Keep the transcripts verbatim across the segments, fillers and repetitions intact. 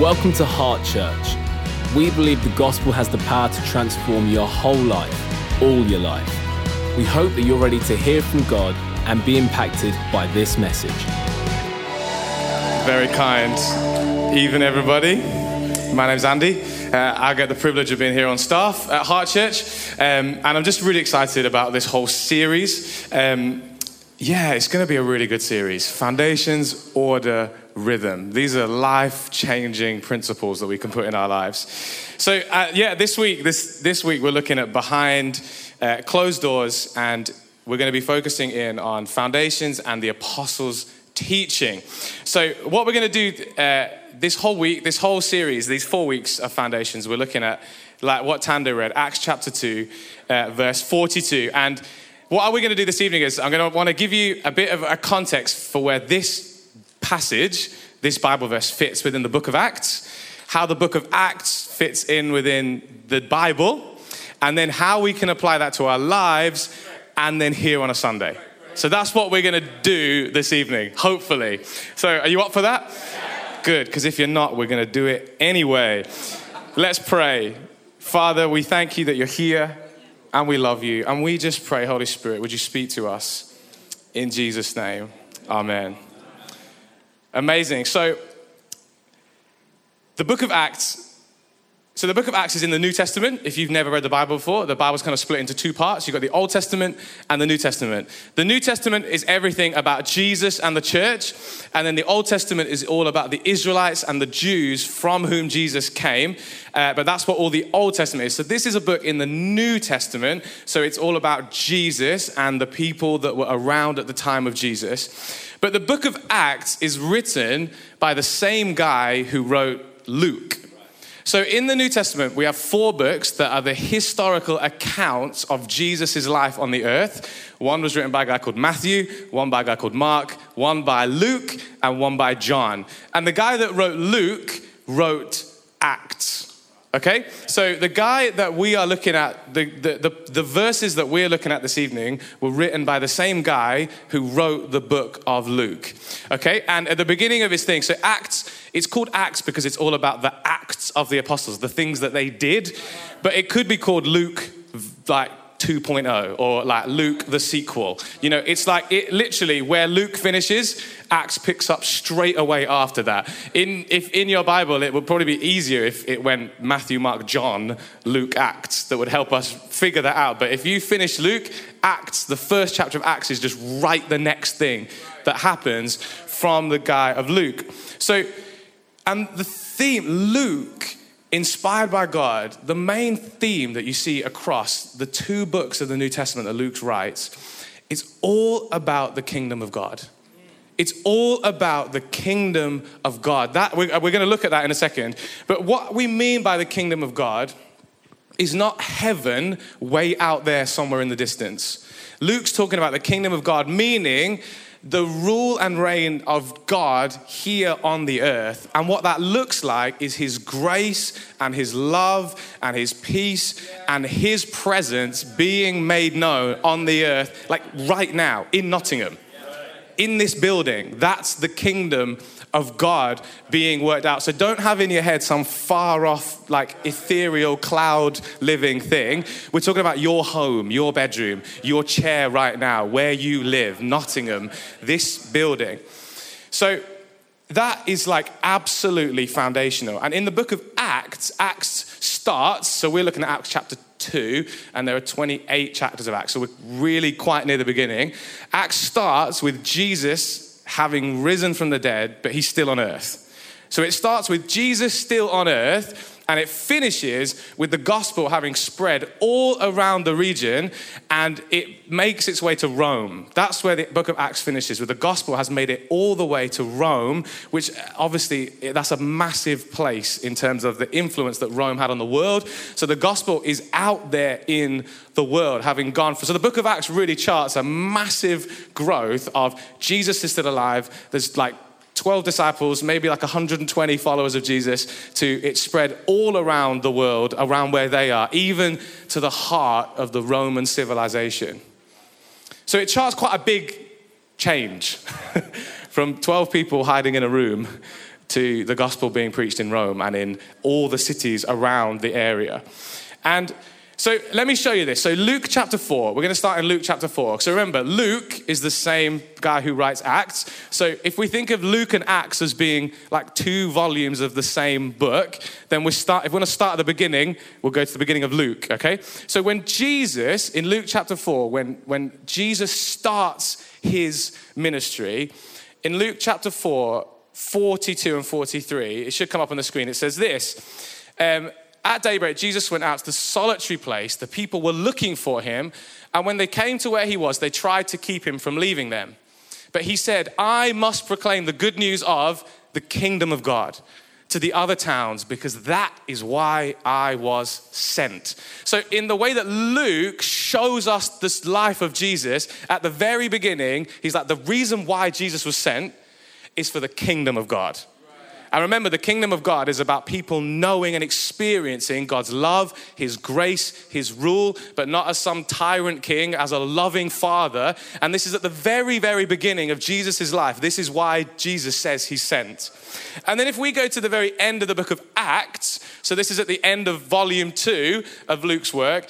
Welcome to Heart Church. We believe the gospel has the power to transform your whole life, all your life. We hope that you're ready to hear from God and be impacted by this message. Very kind. Evening, everybody. My name's Andy. Uh, I get the privilege of being here on staff at Heart Church. Um, and I'm just really excited about this whole series. Um, yeah, it's going to be a really good series. Foundations, order, rhythm. These are life-changing principles that we can put in our lives. So uh, yeah, this week, this this week we're looking at behind uh, closed doors, and we're going to be focusing in on foundations and the apostles' teaching. So what we're going to do uh, this whole week, this whole series, these four weeks of foundations, we're looking at like what Tando read, Acts chapter two, uh, verse forty-two, and what are we going to do this evening is I'm going to want to give you a bit of a context for where this passage, this Bible verse fits within the book of Acts, how the book of Acts fits in within the Bible, and then how we can apply that to our lives, and then here on a Sunday. So that's what we're going to do this evening, hopefully. So are you up for that? Good, because if you're not, we're going to do it anyway. Let's pray. Father, we thank you that you're here, and we love you, and we just pray, Holy Spirit, would you speak to us? In Jesus' name, amen. Amazing. So the book of Acts, so the book of Acts is in the New Testament. If you've never read the Bible before, the Bible's kind of split into two parts. You've got the Old Testament and the New Testament. The New Testament is everything about Jesus and the church. And then the Old Testament is all about the Israelites and the Jews from whom Jesus came. Uh, but that's what all the Old Testament is. So this is a book in the New Testament. So it's all about Jesus and the people that were around at the time of Jesus. But the book of Acts is written by the same guy who wrote Luke. So in the New Testament, we have four books that are the historical accounts of Jesus' life on the earth. One was written by a guy called Matthew, one by a guy called Mark, one by Luke, and one by John. And the guy that wrote Luke wrote Acts. Okay, so the guy that we are looking at, the, the, the, the verses that we're looking at this evening were written by the same guy who wrote the book of Luke. Okay, and at the beginning of his thing, so Acts, it's called Acts because it's all about the acts of the apostles, the things that they did, but it could be called Luke like two point oh or like Luke the sequel. You know, it's like it literally where Luke finishes, Acts picks up straight away after that. In if in your Bible, it would probably be easier if it went Matthew, Mark, John, Luke, Acts. That would help us figure that out. But if you finish Luke, Acts, the first chapter of Acts is just right the next thing that happens from the guy of Luke. So, and the theme, Luke, inspired by God, the main theme that you see across the two books of the New Testament that Luke writes, it's all about the kingdom of God. It's all about the kingdom of God. That we're, we're going to look at that in a second. But what we mean by the kingdom of God is not heaven way out there somewhere in the distance. Luke's talking about the kingdom of God, meaning the rule and reign of God here on the earth. And what that looks like is his grace and his love and his peace and his presence being made known on the earth, like right now in Nottingham, in this building. That's the kingdom of God being worked out. So don't have in your head some far off, like ethereal cloud living thing. We're talking about your home, your bedroom, your chair right now, where you live, Nottingham, this building. So that is like absolutely foundational. And in the book of Acts, Acts starts, so we're looking at Acts chapter two, and there are twenty-eight chapters of Acts, so we're really quite near the beginning. Acts starts with Jesus having risen from the dead, but he's still on earth. So it starts with Jesus still on earth, and it finishes with the gospel having spread all around the region, and it makes its way to Rome. That's where the book of Acts finishes, with the gospel has made it all the way to Rome, which obviously, that's a massive place in terms of the influence that Rome had on the world. So the gospel is out there in the world, having gone for. So the book of Acts really charts a massive growth of Jesus is still alive. There's like twelve disciples, maybe like one hundred twenty followers of Jesus, to it spread all around the world, around where they are, even to the heart of the Roman civilization. So it charts quite a big change from twelve people hiding in a room to the gospel being preached in Rome and in all the cities around the area. And so let me show you this. So Luke chapter four, we're going to start in Luke chapter four. So remember, Luke is the same guy who writes Acts. So if we think of Luke and Acts as being like two volumes of the same book, then we start, if we want to start at the beginning, we'll go to the beginning of Luke, okay? So when Jesus, in Luke chapter four, when, when Jesus starts his ministry, in Luke chapter four, forty-two and forty-three, it should come up on the screen, it says this, um, at daybreak, Jesus went out to the solitary place. The people were looking for him. And when they came to where he was, they tried to keep him from leaving them. But he said, I must proclaim the good news of the kingdom of God to the other towns, because that is why I was sent. So in the way that Luke shows us this life of Jesus, at the very beginning, he's like, the reason why Jesus was sent is for the kingdom of God. And remember, the kingdom of God is about people knowing and experiencing God's love, his grace, his rule, but not as some tyrant king, as a loving father. And this is at the very, very beginning of Jesus' life. This is why Jesus says he's sent. And then if we go to the very end of the book of Acts, so this is at the end of volume two of Luke's work,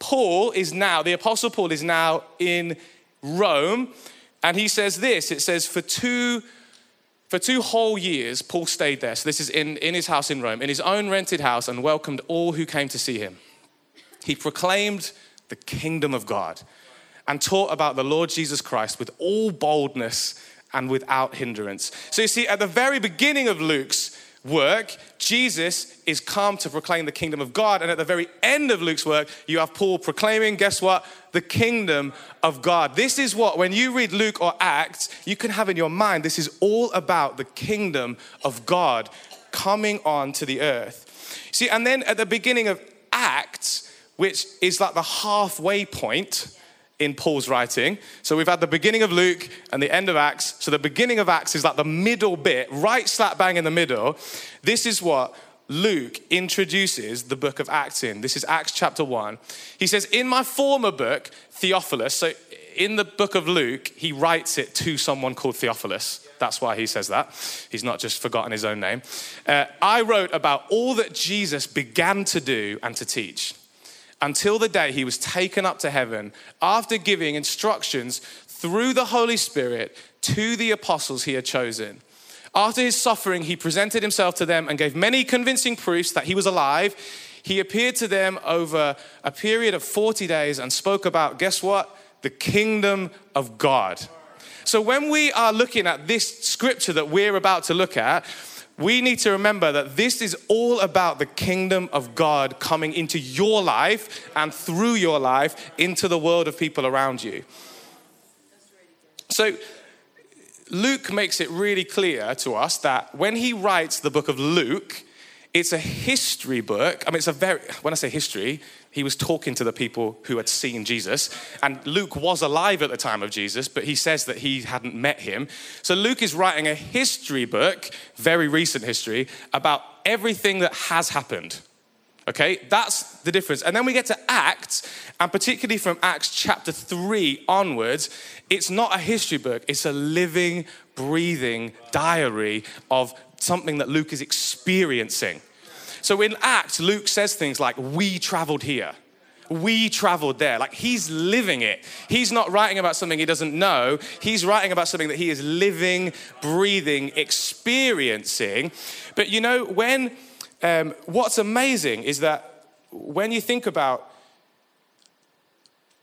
Paul is now, the Apostle Paul is now in Rome. And he says this, it says, for two For two whole years, Paul stayed there. So this is in, in his house in Rome, in his own rented house, and welcomed all who came to see him. He proclaimed the kingdom of God and taught about the Lord Jesus Christ with all boldness and without hindrance. So you see, at the very beginning of Luke's work, Jesus is come to proclaim the kingdom of God. And at the very end of Luke's work, you have Paul proclaiming, guess what? The kingdom of God. This is what, when you read Luke or Acts, you can have in your mind, this is all about the kingdom of God coming on to the earth. See, and then at the beginning of Acts, which is like the halfway point in Paul's writing. So we've had the beginning of Luke and the end of Acts. So the beginning of Acts is like the middle bit, right slap bang in the middle. This is what Luke introduces the book of Acts in. This is Acts chapter one. He says, in my former book, Theophilus, so in the book of Luke, he writes it to someone called Theophilus. That's why he says that. He's not just forgotten his own name. Uh, I wrote about all that Jesus began to do and to teach, until the day he was taken up to heaven, after giving instructions through the Holy Spirit to the apostles he had chosen. After his suffering, he presented himself to them and gave many convincing proofs that he was alive. He appeared to them over a period of forty days and spoke about, guess what? The kingdom of God. So when we are looking at this scripture that we're about to look at, we need to remember that this is all about the kingdom of God coming into your life and through your life into the world of people around you. So Luke makes it really clear to us that when he writes the book of Luke, it's a history book. I mean, it's a very, when I say history, he was talking to the people who had seen Jesus. And Luke was alive at the time of Jesus, but he says that he hadn't met him. So Luke is writing a history book, very recent history, about everything that has happened. Okay, that's the difference. And then we get to Acts, and particularly from Acts chapter three onwards, it's not a history book, it's a living, breathing diary of something that Luke is experiencing. So in Acts, Luke says things like, we traveled here, we traveled there. Like, he's living it. He's not writing about something he doesn't know. He's writing about something that he is living, breathing, experiencing. But you know, when... Um, what's amazing is that when you think about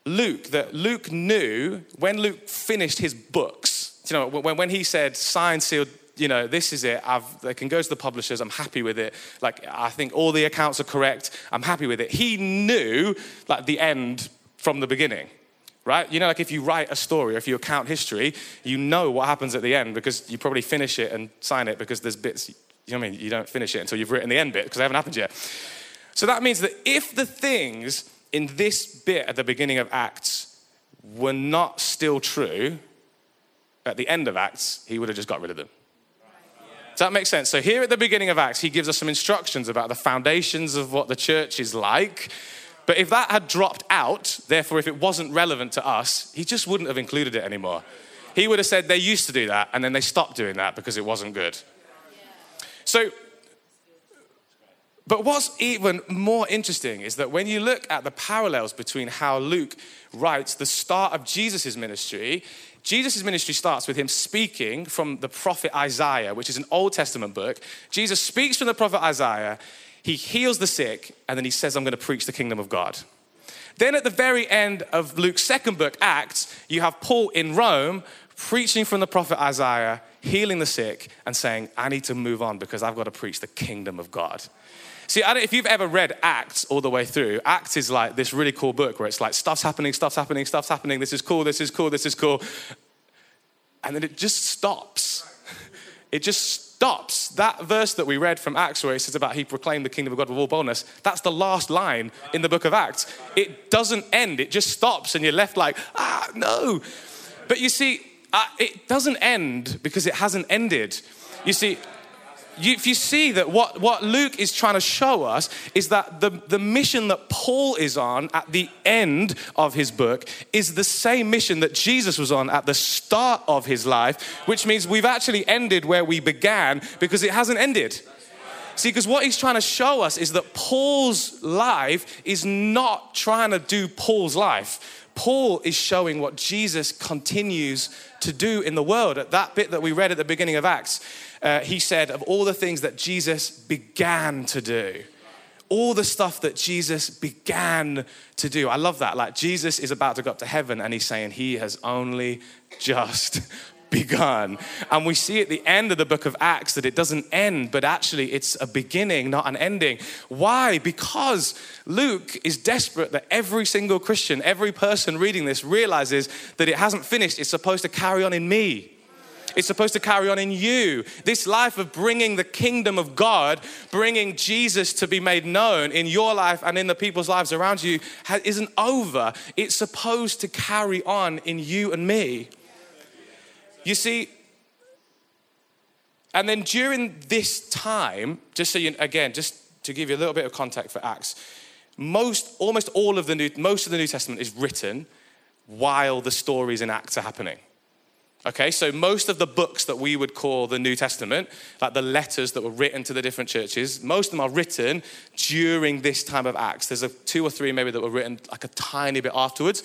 Luke, that Luke knew when Luke finished his books, you know, when, when he said, signed, sealed, you know, this is it, I've, they can go to the publishers, I'm happy with it. Like, I think all the accounts are correct, I'm happy with it. He knew, like, the end from the beginning, right? You know, like if you write a story, or if you account history, you know what happens at the end because you probably finish it and sign it because there's bits... You know what I mean? You don't finish it until you've written the end bit because they haven't happened yet. So that means that if the things in this bit at the beginning of Acts were not still true, at the end of Acts, he would have just got rid of them. Does that make sense? So here at the beginning of Acts, he gives us some instructions about the foundations of what the church is like. But if that had dropped out, therefore, if it wasn't relevant to us, he just wouldn't have included it anymore. He would have said they used to do that, and then they stopped doing that because it wasn't good. So, but what's even more interesting is that when you look at the parallels between how Luke writes the start of Jesus' ministry, Jesus' ministry starts with him speaking from the prophet Isaiah, which is an Old Testament book. Jesus speaks from the prophet Isaiah, he heals the sick, and then he says, I'm going to preach the kingdom of God. Then at the very end of Luke's second book, Acts, you have Paul in Rome preaching from the prophet Isaiah, healing the sick, and saying, I need to move on because I've got to preach the kingdom of God. See, I don't, if you've ever read Acts all the way through, Acts is like this really cool book where it's like stuff's happening, stuff's happening, stuff's happening, this is cool, this is cool, this is cool. And then it just stops. It just stops. That verse that we read from Acts where it says about he proclaimed the kingdom of God with all boldness, that's the last line in the book of Acts. It doesn't end, it just stops and you're left like, ah, no. But you see, uh, it doesn't end because it hasn't ended. You see, You, if you see that what, what Luke is trying to show us is that the, the mission that Paul is on at the end of his book is the same mission that Jesus was on at the start of his life, which means we've actually ended where we began because it hasn't ended. See, because what he's trying to show us is that Paul's life is not trying to do Paul's life. Paul is showing what Jesus continues to do in the world. At that bit that we read at the beginning of Acts, uh, he said of all the things that Jesus began to do, all the stuff that Jesus began to do. I love that. Like Jesus is about to go up to heaven and he's saying he has only just begun. And we see at the end of the book of Acts that it doesn't end, but actually it's a beginning, not an ending. Why? Because Luke is desperate that every single Christian, every person reading this realizes that it hasn't finished. It's supposed to carry on in me. It's supposed to carry on in you. This life of bringing the kingdom of God, bringing Jesus to be made known in your life and in the people's lives around you isn't over. It's supposed to carry on in you and me. You see, and then during this time, just so you, again, just to give you a little bit of context for Acts, most, almost all of the New, most of the New Testament is written while the stories in Acts are happening. Okay, so most of the books that we would call the New Testament, like the letters that were written to the different churches, most of them are written during this time of Acts. There's a, two or three maybe that were written like a tiny bit afterwards.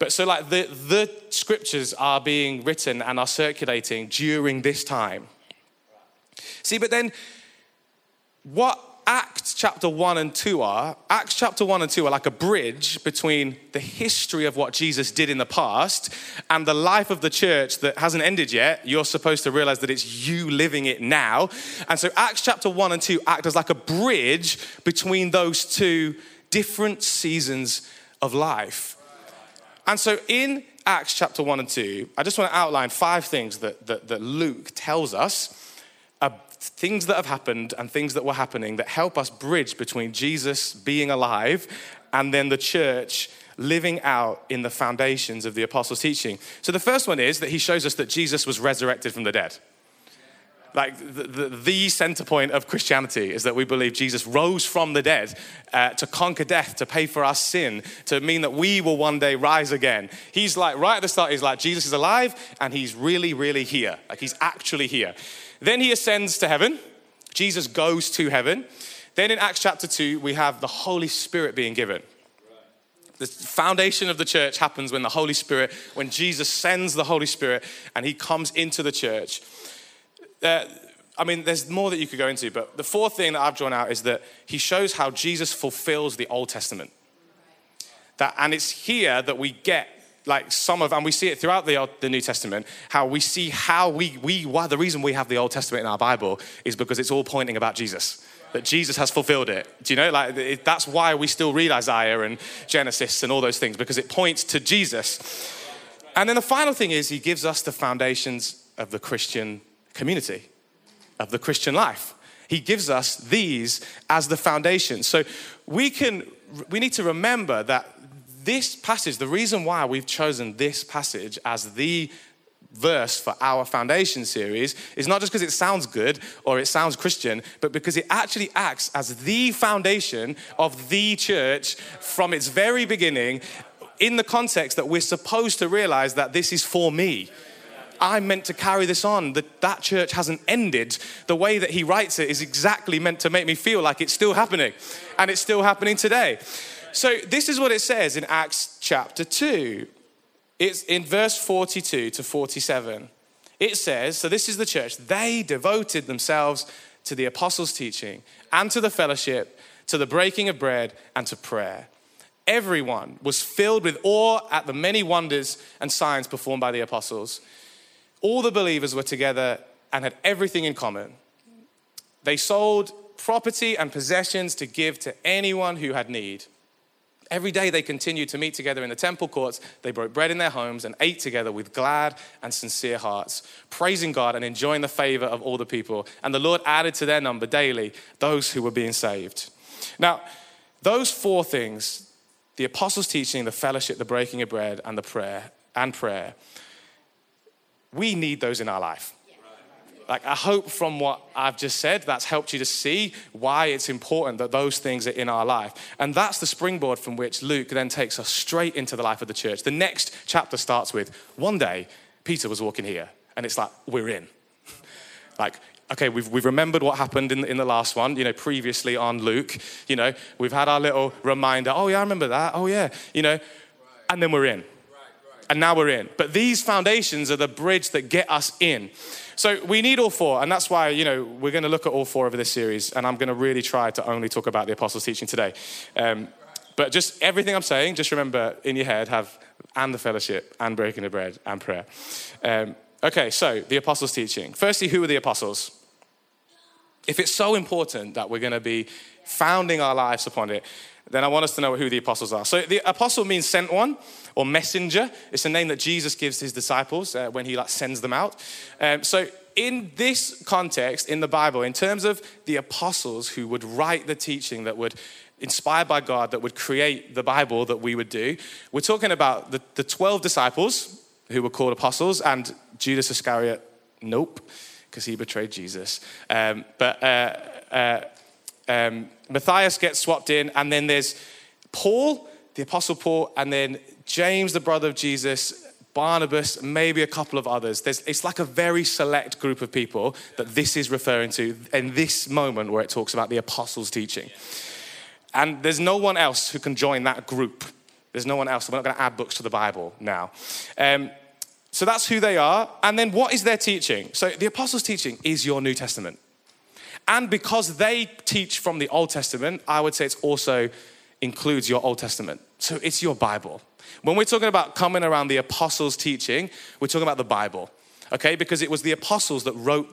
But so like the, the scriptures are being written and are circulating during this time. See, but then what Acts chapter one and two are, Acts chapter one and two are like a bridge between the history of what Jesus did in the past and the life of the church that hasn't ended yet. You're supposed to realize that it's you living it now. And so Acts chapter one and two act as like a bridge between those two different seasons of life. And so in Acts chapter one and two, I just want to outline five things that, that, that Luke tells us, uh, things that have happened and things that were happening that help us bridge between Jesus being alive and then the church living out in the foundations of the apostles' teaching. So the first one is that he shows us that Jesus was resurrected from the dead. Like the, the, the center point of Christianity is that we believe Jesus rose from the dead uh, to conquer death, to pay for our sin, to mean that we will one day rise again. He's like, right at the start, he's like, Jesus is alive and he's really, really here. Like he's actually here. Then he ascends to heaven. Jesus goes to heaven. Then in Acts chapter two, we have the Holy Spirit being given. The foundation of the church happens when the Holy Spirit, when Jesus sends the Holy Spirit and he comes into the church. Uh, I mean, there's more that you could go into, but the fourth thing that I've drawn out is that he shows how Jesus fulfills the Old Testament. That, and it's here that we get like some of, and we see it throughout the, Old, the New Testament, how we see how we, we, why the reason we have the Old Testament in our Bible is because it's all pointing about Jesus. That Jesus has fulfilled it. Do you know? Like it, that's why we still read Isaiah and Genesis and all those things, because it points to Jesus. And then the final thing is he gives us the foundations of the Christian community, of the Christian life. He gives us these as the foundation. So we can, we need to remember that this passage, the reason why we've chosen this passage as the verse for our foundation series is not just because it sounds good or it sounds Christian, but because it actually acts as the foundation of the church from its very beginning in the context that we're supposed to realize that this is for me. I'm meant to carry this on. That that church hasn't ended. The way that he writes it is exactly meant to make me feel like it's still happening, and it's still happening today. So this is what it says in Acts chapter two. It's in verse forty-two to forty-seven. It says, so this is the church. They devoted themselves to the apostles' teaching and to the fellowship, to the breaking of bread and to prayer. Everyone was filled with awe at the many wonders and signs performed by the apostles. All the believers were together and had everything in common. They sold property and possessions to give to anyone who had need. Every day they continued to meet together in the temple courts. They broke bread in their homes and ate together with glad and sincere hearts, praising God and enjoying the favor of all the people. And the Lord added to their number daily those who were being saved. Now, those four things, the apostles' teaching, the fellowship, the breaking of bread, and the prayer, and prayer, we need those in our life. Like, I hope from what I've just said, that's helped you to see why it's important that those things are in our life. And that's the springboard from which Luke then takes us straight into the life of the church. The next chapter starts with, one day, Peter was walking here. And it's like, we're in. Like, okay, we've we've remembered what happened in, in the last one, you know, previously on Luke. You know, we've had our little reminder. Oh, yeah, I remember that. Oh, yeah. You know, and then we're in. And now we're in. But these foundations are the bridge that get us in. So we need all four, and that's why, you know, we're going to look at all four over this series, and I'm going to really try to only talk about the apostles' teaching today. Um, but just everything I'm saying, just remember in your head, have and the fellowship, and breaking the bread, and prayer. Um, okay, so the apostles' teaching. Firstly, who are the apostles? If it's so important that we're going to be founding our lives upon it, then I want us to know who the apostles are. So the apostle means sent one or messenger. It's a name that Jesus gives his disciples uh, when he like sends them out. Um, so in this context, in the Bible, in terms of the apostles who would write the teaching that would, inspired by God, that would create the Bible that we would do, we're talking about the, the twelve disciples who were called apostles and Judas Iscariot, nope, because he betrayed Jesus. Um, but... Uh, uh, Um, Matthias gets swapped in, and then there's Paul, the Apostle Paul, and then James, the brother of Jesus, Barnabas, maybe a couple of others. There's, it's like a very select group of people that this is referring to in this moment where it talks about the apostles' teaching. And there's no one else who can join that group. There's no one else. We're not going to add books to the Bible now. Um, so that's who they are. And then what is their teaching? So the apostles' teaching is your New Testament. And because they teach from the Old Testament, I would say it also includes your Old Testament. So it's your Bible. When we're talking about coming around the apostles' teaching, we're talking about the Bible, okay? Because it was the apostles that wrote,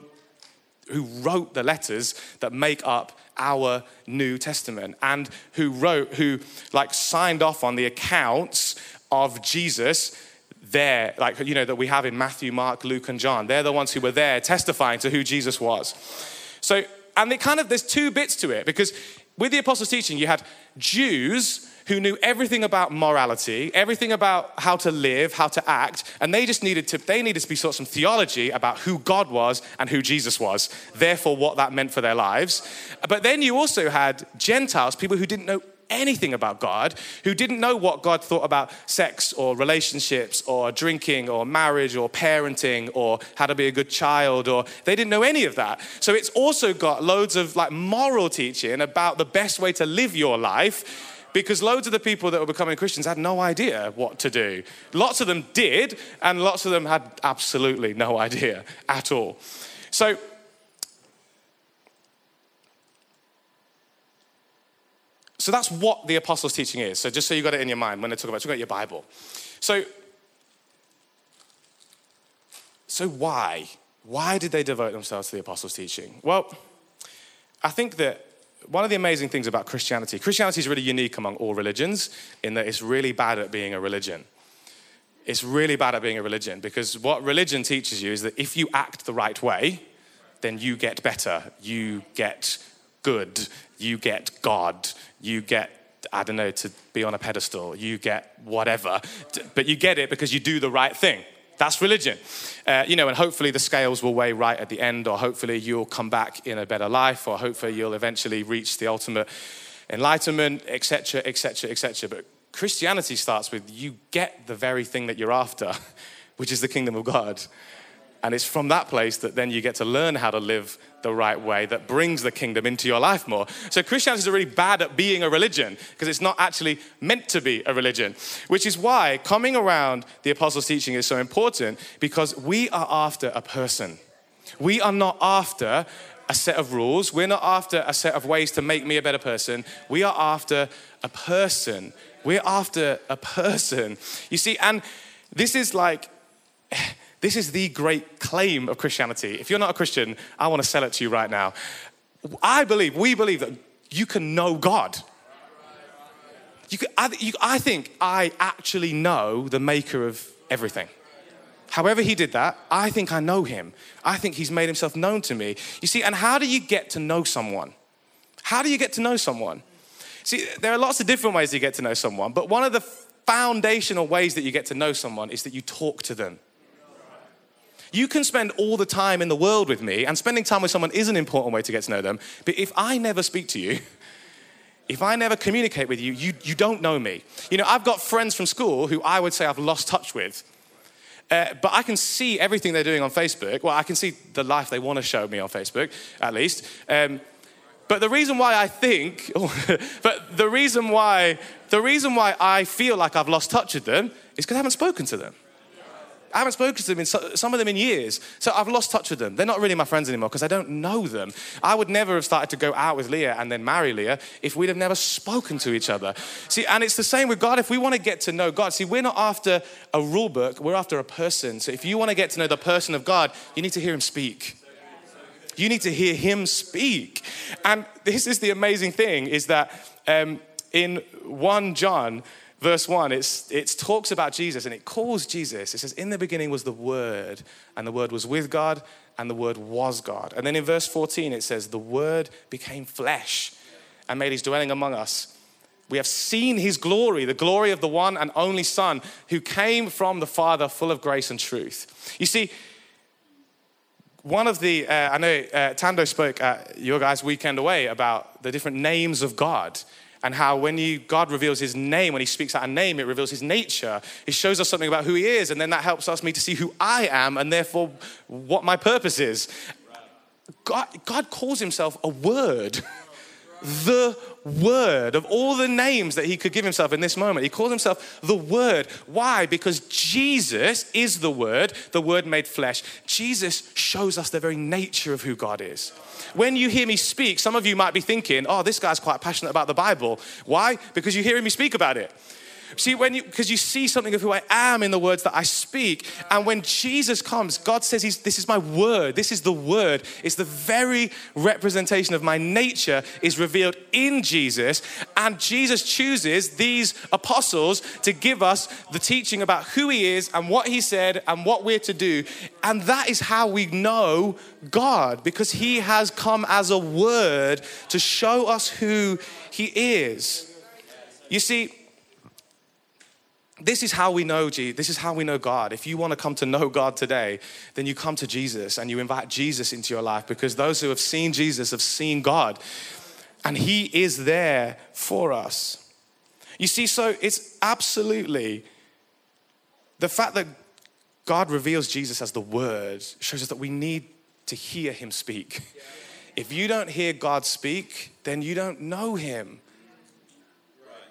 who wrote the letters that make up our New Testament, and who wrote, who like signed off on the accounts of Jesus there, like, you know, that we have in Matthew, Mark, Luke, and John. They're the ones who were there testifying to who Jesus was. So, and they kind of, there's two bits to it, because with the apostles' teaching, you had Jews who knew everything about morality, everything about how to live, how to act, and they just needed to, they needed to be taught some theology about who God was and who Jesus was, therefore what that meant for their lives. But then you also had Gentiles, people who didn't know anything about God, who didn't know what God thought about sex or relationships or drinking or marriage or parenting or how to be a good child, or they didn't know any of that. So it's also got loads of like moral teaching about the best way to live your life, because loads of the people that were becoming Christians had no idea what to do. Lots of them did, and lots of them had absolutely no idea at all. So So that's what the apostles' teaching is. So just so you got it in your mind when they talk about, talk about your Bible. So, so why? Why did they devote themselves to the apostles' teaching? Well, I think that one of the amazing things about Christianity, Christianity is really unique among all religions in that it's really bad at being a religion. It's really bad at being a religion because what religion teaches you is that if you act the right way, then you get better, you get good, you get God, you get, I don't know, to be on a pedestal, you get whatever, but you get it because you do the right thing. That's religion. Uh, you know, and hopefully the scales will weigh right at the end, or hopefully you'll come back in a better life, or hopefully you'll eventually reach the ultimate enlightenment, et cetera, et cetera, et cetera. But Christianity starts with you get the very thing that you're after, which is the kingdom of God. And it's from that place that then you get to learn how to live the right way that brings the kingdom into your life more. So Christianity is really bad at being a religion because it's not actually meant to be a religion, which is why coming around the Apostles' Teaching is so important, because we are after a person. We are not after a set of rules. We're not after a set of ways to make me a better person. We are after a person. We're after a person. You see, and this is like... This is the great claim of Christianity. If you're not a Christian, I want to sell it to you right now. I believe, we believe that you can know God. You can, I, you, I think I actually know the maker of everything. However he did that, I think I know him. I think he's made himself known to me. You see, and how do you get to know someone? How do you get to know someone? See, there are lots of different ways you get to know someone, but one of the foundational ways that you get to know someone is that you talk to them. You can spend all the time in the world with me, and spending time with someone is an important way to get to know them, but if I never speak to you, if I never communicate with you, you, you don't know me. You know, I've got friends from school who I would say I've lost touch with, uh, but I can see everything they're doing on Facebook. Well, I can see the life they want to show me on Facebook, at least. Um, but the reason why I think, oh, but the reason why, the reason why I feel like I've lost touch with them is because I haven't spoken to them. I haven't spoken to them, in some of them in years. So I've lost touch with them. They're not really my friends anymore because I don't know them. I would never have started to go out with Leah and then marry Leah if we'd have never spoken to each other. See, and it's the same with God. If we want to get to know God, see, we're not after a rule book. We're after a person. So if you want to get to know the person of God, you need to hear him speak. You need to hear him speak. And this is the amazing thing, is that um, in First John... Verse one, it's, it talks about Jesus, and it calls Jesus. It says, in the beginning was the Word, and the Word was with God, and the Word was God. And then in verse fourteen, it says, the Word became flesh and made his dwelling among us. We have seen his glory, the glory of the one and only Son, who came from the Father, full of grace and truth. You see, one of the, uh, I know uh, Tando spoke at your guys' weekend away about the different names of God, and how when you, God reveals his name, when he speaks out a name, it reveals his nature. It shows us something about who he is, and then that helps us me to see who I am and therefore what my purpose is. God, God calls himself a word. The Word. Of all the names that he could give himself in this moment, he calls himself the Word. Why? Because Jesus is the Word, the Word made flesh. Jesus shows us the very nature of who God is. When you hear me speak, some of you might be thinking, oh, this guy's quite passionate about the Bible. Why? Because you're hearing me speak about it. See, when you, because you see something of who I am in the words that I speak. And when Jesus comes, God says, he's, this is my word. This is the word. It's the very representation of my nature is revealed in Jesus. And Jesus chooses these apostles to give us the teaching about who he is and what he said and what we're to do. And that is how we know God, because he has come as a word to show us who he is. You see, This is how we know Jesus. This is how we know God. If you want to come to know God today, then you come to Jesus and you invite Jesus into your life, because those who have seen Jesus have seen God, and he is there for us. You see, so it's absolutely the fact that God reveals Jesus as the Word shows us that we need to hear him speak. If you don't hear God speak, then you don't know him.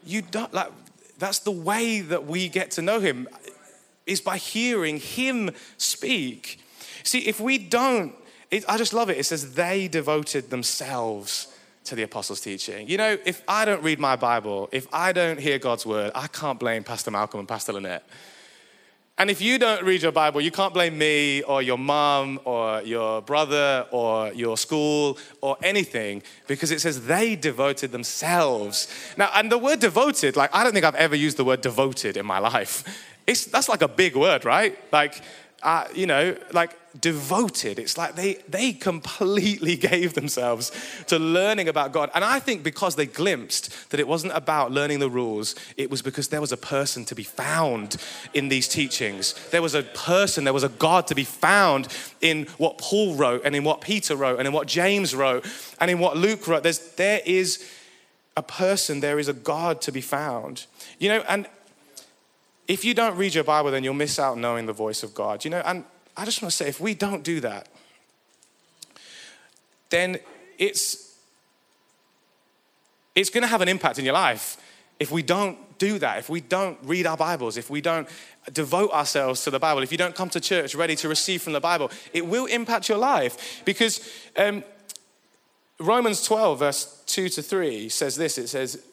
You don't like. That's the way that we get to know him, is by hearing him speak. See, if we don't, it, I just love it. It says they devoted themselves to the Apostles' Teaching. You know, if I don't read my Bible, if I don't hear God's word, I can't blame Pastor Malcolm and Pastor Lynette. And if you don't read your Bible, you can't blame me or your mom or your brother or your school or anything, because it says they devoted themselves. Now, and the word devoted, like, I don't think I've ever used the word devoted in my life. It's, that's like a big word, right? Like, uh, you know, like devoted. It's like they, they completely gave themselves to learning about God. And I think because they glimpsed that it wasn't about learning the rules, it was because there was a person to be found in these teachings. There was a person, there was a God to be found in what Paul wrote and in what Peter wrote and in what James wrote and in what Luke wrote. There's, there is a person, there is a God to be found. You know, and if you don't read your Bible, then you'll miss out knowing the voice of God. You know, and I just want to say, if we don't do that, then it's, it's going to have an impact in your life. If we don't do that, if we don't read our Bibles, if we don't devote ourselves to the Bible, if you don't come to church ready to receive from the Bible, it will impact your life. Because um, Romans twelve, verse two to three says this. It says,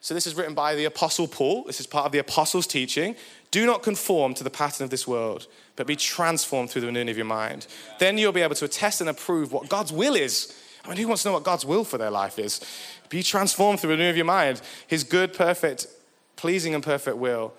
so this is written by the Apostle Paul. This is part of the Apostles' teaching. Do not conform to the pattern of this world, but be transformed through the renewing of your mind. Then you'll be able to attest and approve what God's will is. I mean, who wants to know what God's will for their life is? Be transformed through the renewing of your mind. His good, perfect, pleasing and perfect will.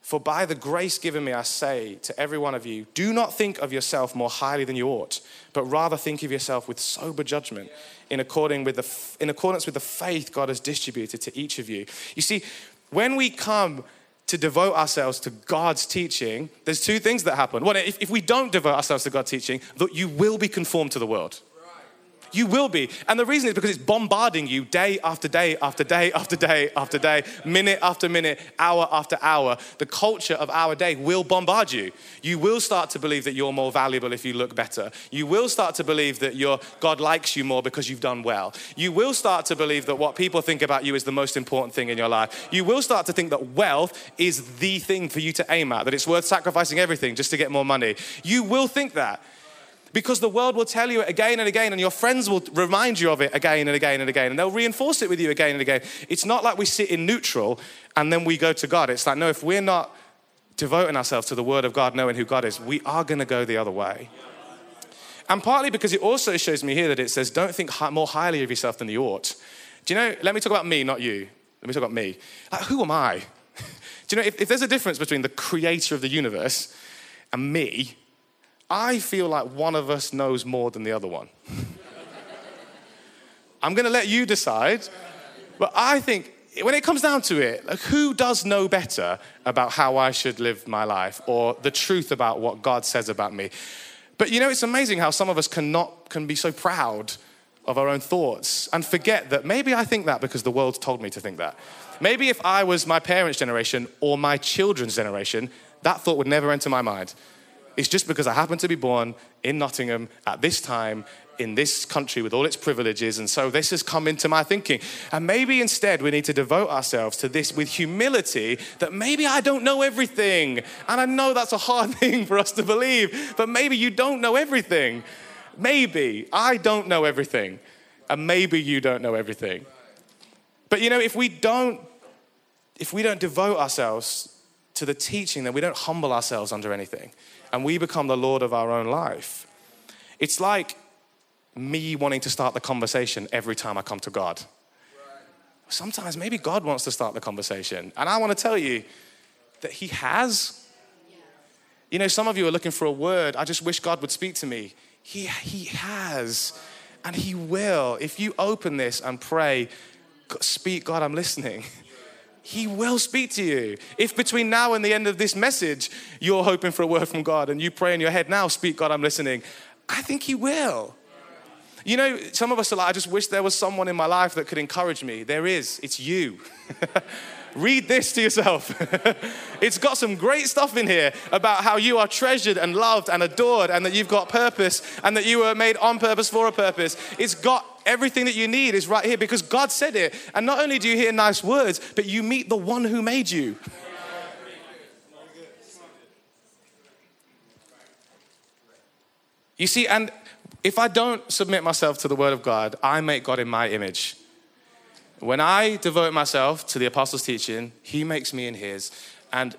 For by the grace given me, I say to every one of you, do not think of yourself more highly than you ought, but rather think of yourself with sober judgment in according with the, in accordance with the faith God has distributed to each of you. You see, when we come to devote ourselves to God's teaching, there's two things that happen. One, if, if we don't devote ourselves to God's teaching, that you will be conformed to the world. You will be. And the reason is because it's bombarding you day after day after day after day after day, minute after minute, hour after hour. The culture of our day will bombard you. You will start to believe that you're more valuable if you look better. You will start to believe that your God likes you more because you've done well. You will start to believe that what people think about you is the most important thing in your life. You will start to think that wealth is the thing for you to aim at, that it's worth sacrificing everything just to get more money. You will think that. Because the world will tell you it again and again, and your friends will remind you of it again and again and again, and they'll reinforce it with you again and again. It's not like we sit in neutral and then we go to God. It's like, no, if we're not devoting ourselves to the word of God, knowing who God is, we are going to go the other way. And partly because it also shows me here that it says, don't think more highly of yourself than you ought. Do you know, let me talk about me, not you. Let me talk about me. Like, who am I? Do you know, if, if there's a difference between the creator of the universe and me, I feel like one of us knows more than the other one. I'm going to let you decide. But I think when it comes down to it, like, who does know better about how I should live my life or the truth about what God says about me? But you know, it's amazing how some of us cannot, can be so proud of our own thoughts and forget that maybe I think that because the world's told me to think that. Maybe if I was my parents' generation or my children's generation, that thought would never enter my mind. It's just because I happen to be born in Nottingham at this time in this country with all its privileges, and so this has come into my thinking. And maybe instead we need to devote ourselves to this with humility, that maybe I don't know everything. And I know that's a hard thing for us to believe, but maybe you don't know everything. Maybe I don't know everything, and maybe you don't know everything. But you know, if we don't, if we don't devote ourselves to the teaching, then we don't humble ourselves under anything. And we become the Lord of our own life. It's like me wanting to start the conversation every time I come to God. Sometimes maybe God wants to start the conversation. And I want to tell you that he has. You know, some of you are looking for a word. I just wish God would speak to me. He, he has, and he will. If you open this and pray, speak, God, I'm listening. He will speak to you. If between now and the end of this message, you're hoping for a word from God and you pray in your head now, speak, God, I'm listening. I think he will. You know, some of us are like, I just wish there was someone in my life that could encourage me. There is, it's you. Read this to yourself. It's got some great stuff in here about how you are treasured and loved and adored, and that you've got purpose, and that you were made on purpose for a purpose. It's got everything that you need is right here because God said it. And not only do you hear nice words, but you meet the one who made you. You see, and if I don't submit myself to the word of God, I make God in my image. When I devote myself to the Apostles' teaching, he makes me in his. And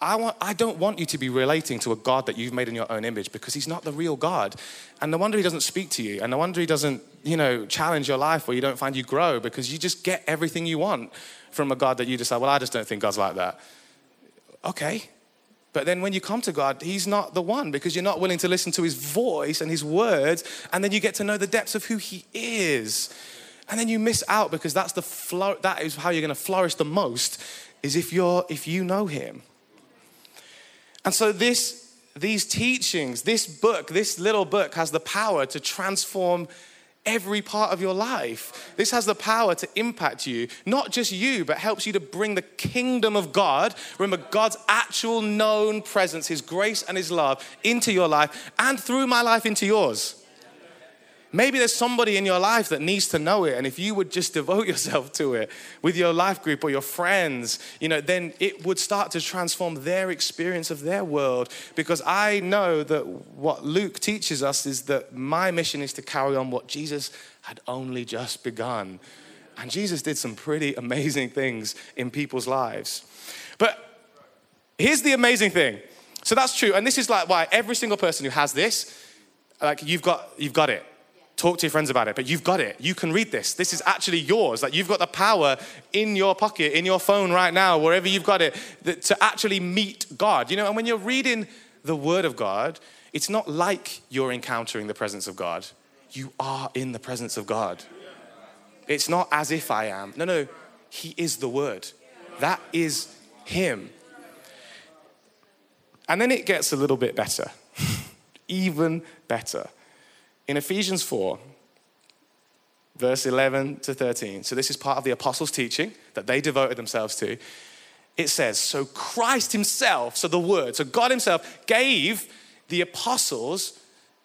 I want, I don't want you to be relating to a God that you've made in your own image, because he's not the real God. And no wonder he doesn't speak to you. And no wonder he doesn't, you know, challenge your life, or you don't find you grow, because you just get everything you want from a God that you decide, well, I just don't think God's like that. Okay. But then when you come to God, he's not the one, because you're not willing to listen to his voice and his words. And then you get to know the depths of who he is. And then you miss out, because that's the flour- that is how you're going to flourish the most, is if you're if you know him. And so this these teachings, this book, this little book has the power to transform every part of your life. This has the power to impact you, not just you, but helps you to bring the kingdom of God, remember God's actual known presence, his grace and his love into your life and through my life into yours. Maybe there's somebody in your life that needs to know it, and if you would just devote yourself to it with your life group or your friends, you know, then it would start to transform their experience of their world, because I know that what Luke teaches us is that my mission is to carry on what Jesus had only just begun. And Jesus did some pretty amazing things in people's lives. But here's the amazing thing. So that's true, and this is like why every single person who has this, like you've got, you've got it. Talk to your friends about it, but you've got it. You can read this. This is actually yours. Like you've got the power in your pocket, in your phone right now, wherever you've got it, that, to actually meet God. You know, and when you're reading the Word of God, it's not like you're encountering the presence of God. You are in the presence of God. It's not as if I am. No, no, He is the Word. That is Him. And then it gets a little bit better, even better. In Ephesians four, verse eleven to thirteen, so this is part of the apostles' teaching that they devoted themselves to. It says, so Christ himself, so the word, so God himself gave the apostles,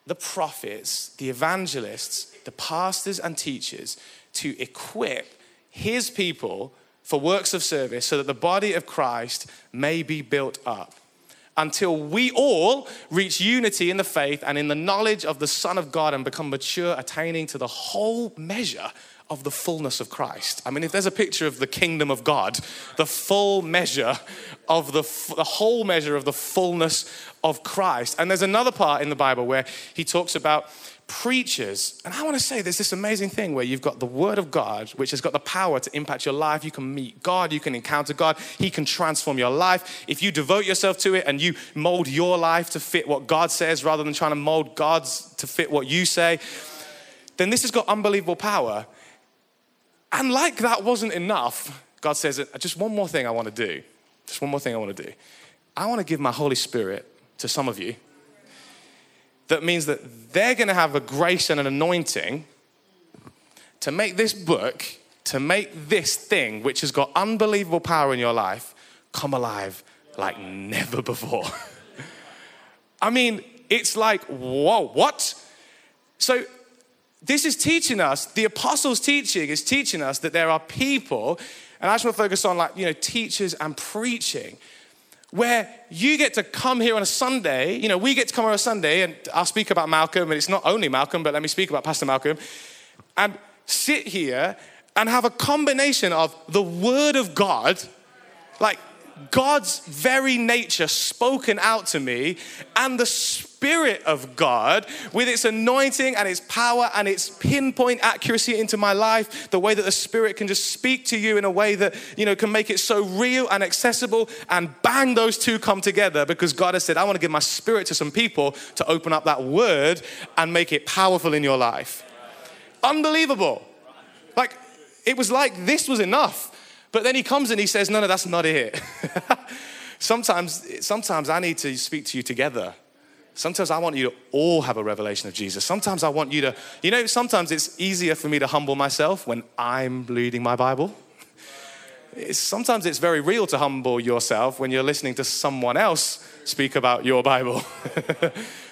the prophets, the evangelists, the pastors and teachers to equip his people for works of service so that the body of Christ may be built up, until we all reach unity in the faith and in the knowledge of the Son of God and become mature, attaining to the whole measure of the fullness of Christ. I mean, if there's a picture of the kingdom of God, the full measure of the, f- the whole measure of the fullness of Christ. And there's another part in the Bible where he talks about preachers. And I want to say there's this amazing thing where you've got the word of God, which has got the power to impact your life. You can meet God. You can encounter God. He can transform your life. If you devote yourself to it and you mold your life to fit what God says rather than trying to mold God's to fit what you say, then this has got unbelievable power. And like that wasn't enough, God says, just one more thing I want to do. Just one more thing I want to do. I want to give my Holy Spirit to some of you. That means that they're going to have a grace and an anointing to make this book, to make this thing, which has got unbelievable power in your life, come alive like never before. I mean, it's like, whoa, what? So this is teaching us, the apostles' teaching is teaching us that there are people, and I just want to focus on like, you know, teachers and preaching, where you get to come here on a Sunday, you know, we get to come on a Sunday, and I'll speak about Malcolm, and it's not only Malcolm, but let me speak about Pastor Malcolm, and sit here and have a combination of the Word of God, like God's very nature spoken out to me, and the Spirit of God with its anointing and its power and its pinpoint accuracy into my life, the way that the Spirit can just speak to you in a way that, you know, can make it so real and accessible, and bang, those two come together because God has said, I want to give my Spirit to some people to open up that word and make it powerful in your life. Unbelievable. Like, it was like this was enough. But then he comes and he says, no, no, that's not it. sometimes, sometimes I need to speak to you together. Sometimes I want you to all have a revelation of Jesus. Sometimes I want you to, you know, sometimes it's easier for me to humble myself when I'm reading my Bible. It's, sometimes it's very real to humble yourself when you're listening to someone else speak about your Bible.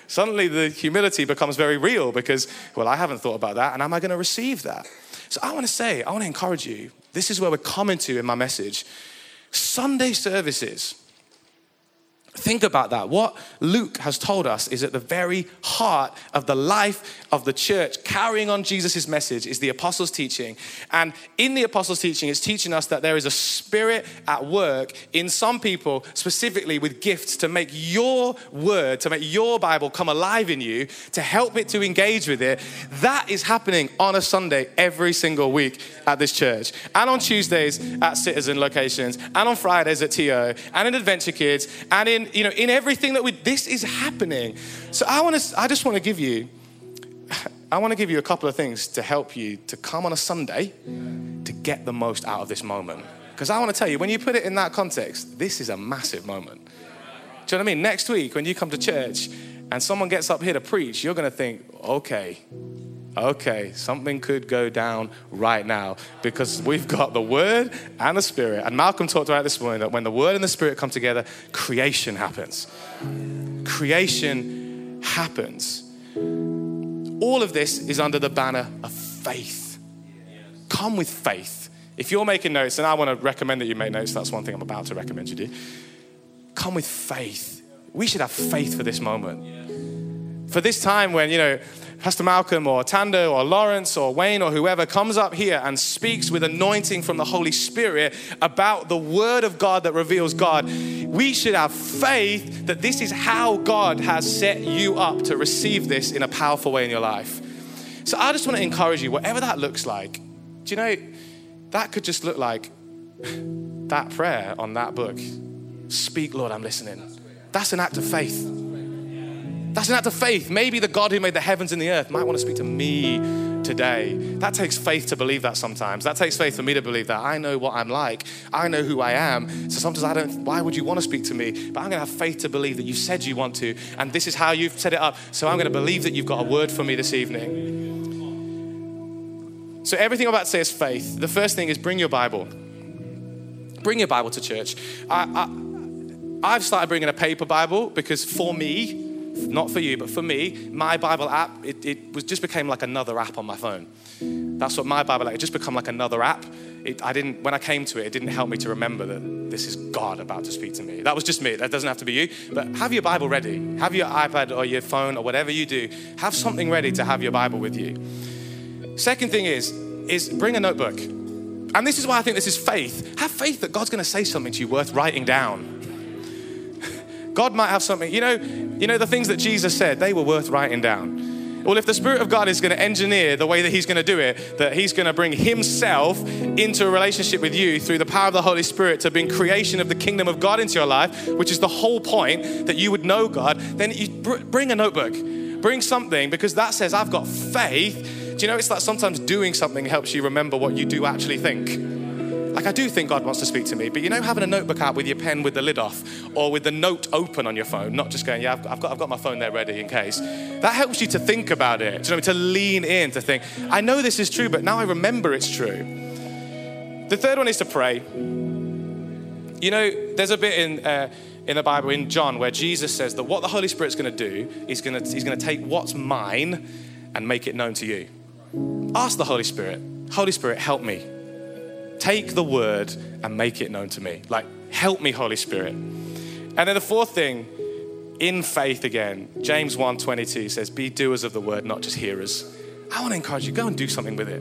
Suddenly the humility becomes very real because, well, I haven't thought about that, and am I going to receive that? So I want to say, I want to encourage you. This is where we're coming to in my message. Sunday services. Think about that. What Luke has told us is at the very heart of the life of the church, carrying on Jesus' message, is the apostles' teaching. And in the apostles' teaching, it's teaching us that there is a Spirit at work in some people, specifically with gifts, to make your word, to make your Bible come alive in you, to help it to engage with it. That is happening on a Sunday every single week at this church, and on Tuesdays at Citizen Locations, and on Fridays at T O, and in Adventure Kids, and in You know, in everything that we, this is happening. So I want to, I just want to give you, I want to give you a couple of things to help you to come on a Sunday to get the most out of this moment. Because I want to tell you, when you put it in that context, this is a massive moment. Do you know what I mean? Next week, when you come to church and someone gets up here to preach, you're going to think, okay, Okay, something could go down right now because we've got the Word and the Spirit. And Malcolm talked about this morning that when the Word and the Spirit come together, creation happens. Creation happens. All of this is under the banner of faith. Come with faith. If you're making notes, and I want to recommend that you make notes, that's one thing I'm about to recommend you do. Come with faith. We should have faith for this moment. For this time when, you know, Pastor Malcolm or Tando or Lawrence or Wayne or whoever comes up here and speaks with anointing from the Holy Spirit about the Word of God that reveals God, we should have faith that this is how God has set you up to receive this in a powerful way in your life. So I just want to encourage you, whatever that looks like, do you know, that could just look like that prayer on that book. Speak, Lord, I'm listening. That's an act of faith. That's an act of faith. Maybe the God who made the heavens and the earth might want to speak to me today. That takes faith to believe that sometimes. That takes faith for me to believe that. I know what I'm like. I know who I am. So sometimes I don't, why would you want to speak to me? But I'm going to have faith to believe that you said you want to, and this is how you've set it up. So I'm going to believe that you've got a word for me this evening. So everything I'm about to say is faith. The first thing is bring your Bible. Bring your Bible to church. I, I, I've started bringing a paper Bible because for me, not for you, but for me, my Bible app, it, it was just became like another app on my phone. That's what my Bible app, it just become like another app. It, I didn't, when I came to it, it didn't help me to remember that this is God about to speak to me. That was just me. That doesn't have to be you. But have your Bible ready. Have your iPad or your phone or whatever you do. Have something ready to have your Bible with you. Second thing is, is bring a notebook. And this is why I think this is faith. Have faith that God's going to say something to you worth writing down. God might have something, you know, you know, the things that Jesus said, they were worth writing down. Well, if the Spirit of God is going to engineer the way that he's going to do it, that he's going to bring himself into a relationship with you through the power of the Holy Spirit to bring creation of the kingdom of God into your life, which is the whole point, that you would know God, then you bring a notebook, bring something, because that says, I've got faith. Do you know, it's like sometimes doing something helps you remember what you do actually think. Like, I do think God wants to speak to me, but you know, having a notebook out with your pen with the lid off or with the note open on your phone, not just going, yeah, I've got, I've got my phone there ready in case. That helps you to think about it, do you know, to lean in, to think, I know this is true, but now I remember it's true. The third one is to pray. You know, there's a bit in uh, in the Bible, in John, where Jesus says that what the Holy Spirit's going to do is going to he's going to take what's mine and make it known to you. Ask the Holy Spirit, Holy Spirit, help me. Take the word and make it known to me. Like, help me, Holy Spirit. And then the fourth thing, in faith again, James one twenty-two says, be doers of the word, not just hearers. I want to encourage you, go and do something with it.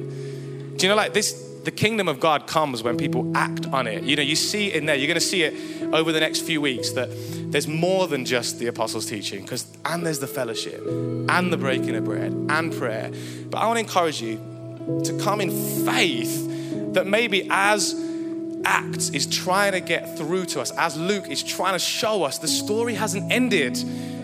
Do you know, like this, the kingdom of God comes when people act on it. You know, you see it in there. You're going to see it over the next few weeks that there's more than just the apostles' teaching, because and there's the fellowship and the breaking of bread and prayer. But I want to encourage you to come in faith, that maybe as Acts is trying to get through to us, as Luke is trying to show us, the story hasn't ended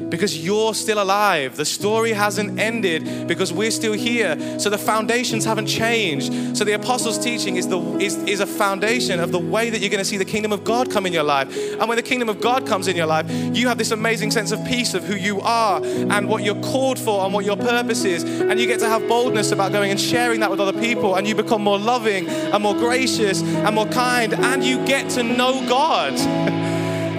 because you're still alive. The story hasn't ended because we're still here. So the foundations haven't changed. So the apostles' teaching is the is, is a foundation of the way that you're going to see the kingdom of God come in your life. And when the kingdom of God comes in your life, you have this amazing sense of peace of who you are and what you're called for and what your purpose is. And you get to have boldness about going and sharing that with other people. And you become more loving and more gracious and more kind. And you get to know God.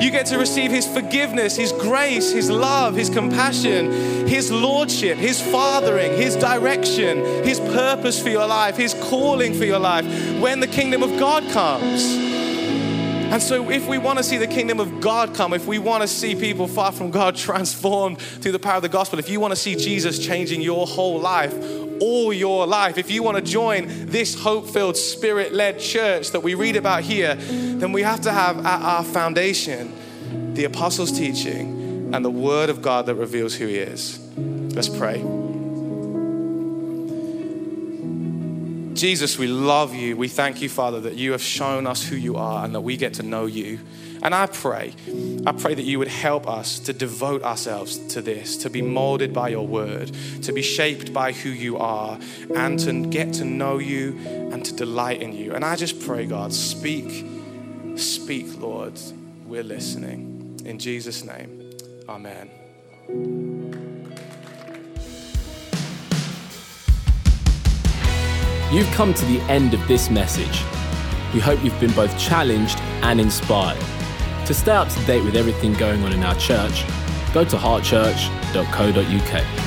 You get to receive his forgiveness, his grace, his love, his compassion, his lordship, his fathering, his direction, his purpose for your life, his calling for your life when the kingdom of God comes. And so if we want to see the kingdom of God come, if we want to see people far from God transformed through the power of the gospel, if you want to see Jesus changing your whole life, all your life, if you want to join this hope-filled, spirit-led church that we read about here, then we have to have at our foundation the apostles' teaching and the word of God that reveals who he is. Let's pray. Jesus, we love you. We thank you, Father, that you have shown us who you are and that we get to know you. And I pray, I pray that you would help us to devote ourselves to this, to be molded by your word, to be shaped by who you are, and to get to know you and to delight in you. And I just pray, God, speak, speak, Lord. We're listening. In Jesus' name, amen. You've come to the end of this message. We hope you've been both challenged and inspired. To stay up to date with everything going on in our church, go to heart church dot co dot U K.